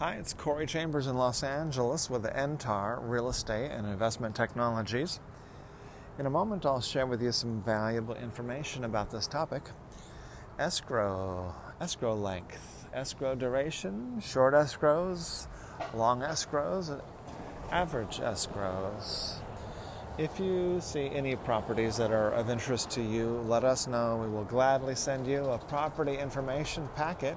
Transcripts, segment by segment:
Hi, it's Corey Chambers in Los Angeles with Entar Real Estate and Investment Technologies. In a moment, I'll share with you some valuable information about this topic. Escrow length, escrow duration, short escrows, long escrows, and average escrows. If you see any properties that are of interest to you, let us know. We will gladly send you a property information packet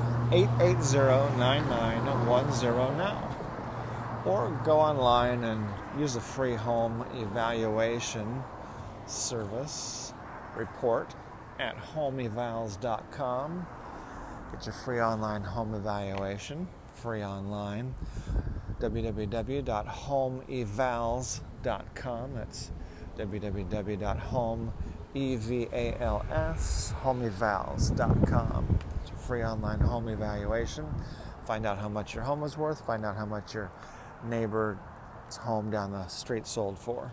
now, or go online and use the free home evaluation service report at homeevals.com. Get your free online home evaluation, free online, www.homeevals.com. That's www.homeevals.com. E-V-A-L-S, homeevals.com. It's a free online home evaluation. Find out how much your home is worth. Find out how much your neighbor's home down the street sold for.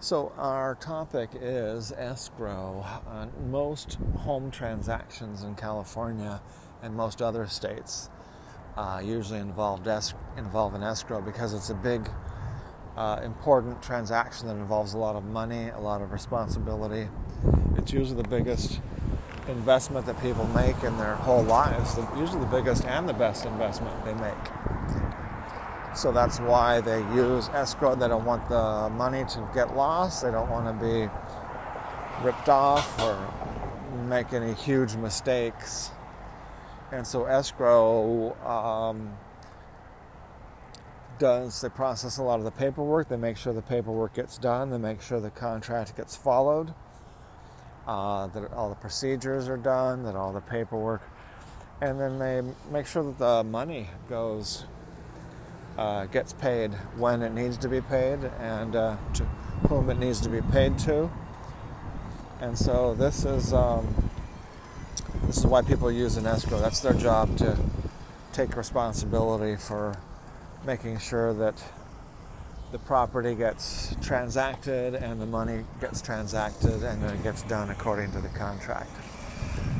So our topic is escrow. Most home transactions in California and most other states usually involve an escrow because it's a big important transaction that involves a lot of money, a lot of responsibility. It's usually the biggest investment that people make in their whole lives. Usually the biggest and the best investment they make. So that's why they use escrow. They don't want the money to get lost. They don't want to be ripped off or make any huge mistakes. And so escrow they process a lot of the paperwork. They make sure the paperwork gets done. They make sure the contract gets followed, that all the procedures are done, that all the paperwork, and then they make sure that the money gets paid when it needs to be paid and to whom it needs to be paid to. And so this is why people use an escrow. That's their job, to take responsibility for making sure that the property gets transacted and the money gets transacted and it gets done according to the contract.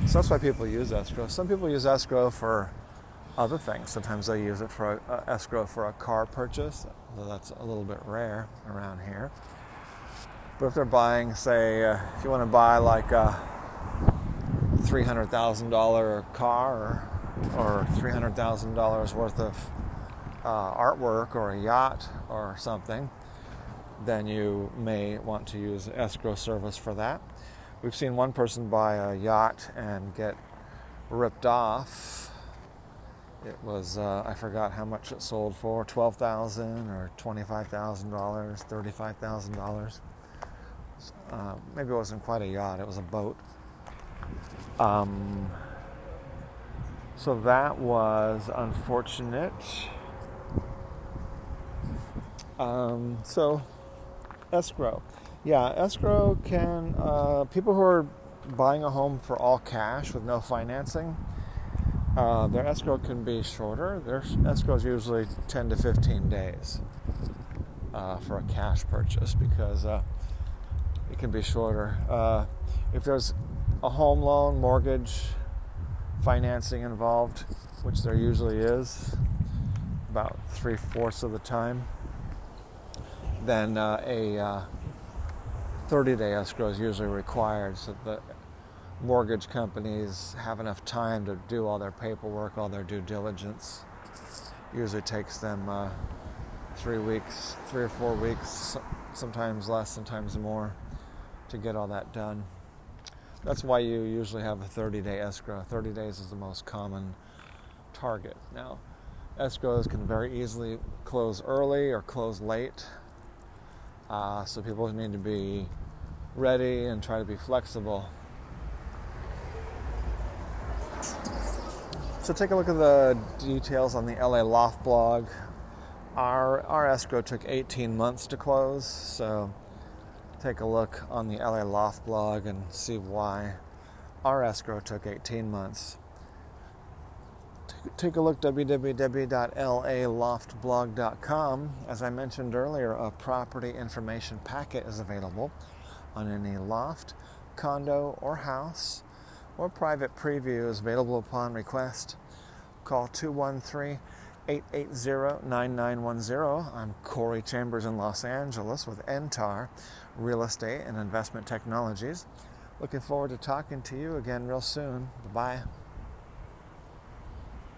So that's why people use escrow. Some people use escrow for other things. Sometimes they use it for escrow for a car purchase, although that's a little bit rare around here. But if they're buying, say, if you want to buy like a $300,000 car or $300,000 worth of artwork or a yacht or something, then you may want to use escrow service for that. We've seen one person buy a yacht and get ripped off. It was, I forgot how much it sold for, $12,000 or $25,000, $35,000. Maybe it wasn't quite a yacht, it was a boat. So that was unfortunate. So escrow. Yeah, escrow can, people who are buying a home for all cash with no financing, their escrow can be shorter. Their escrow is usually 10 to 15 days for a cash purchase because it can be shorter. If there's a home loan, mortgage, financing involved, which there usually is about 3/4 of the time, then a 30-day escrow is usually required so that the mortgage companies have enough time to do all their paperwork, all their due diligence. Usually takes them 3 or 4 weeks, sometimes less, sometimes more, to get all that done. That's why you usually have a 30-day escrow. 30 days is the most common target. Now, escrows can very easily close early or close late. So people need to be ready and try to be flexible. So take a look at the details on the LA Loft blog. Our escrow took 18 months to close, so take a look on the LA Loft blog and see why our escrow took 18 months. Take a look at www.laloftblog.com. As I mentioned earlier, a property information packet is available on any loft, condo, or house, or private preview is available upon request. Call 213-880-9910. I'm Corey Chambers in Los Angeles with Entar Real Estate and Investment Technologies. Looking forward to talking to you again real soon. Bye-bye.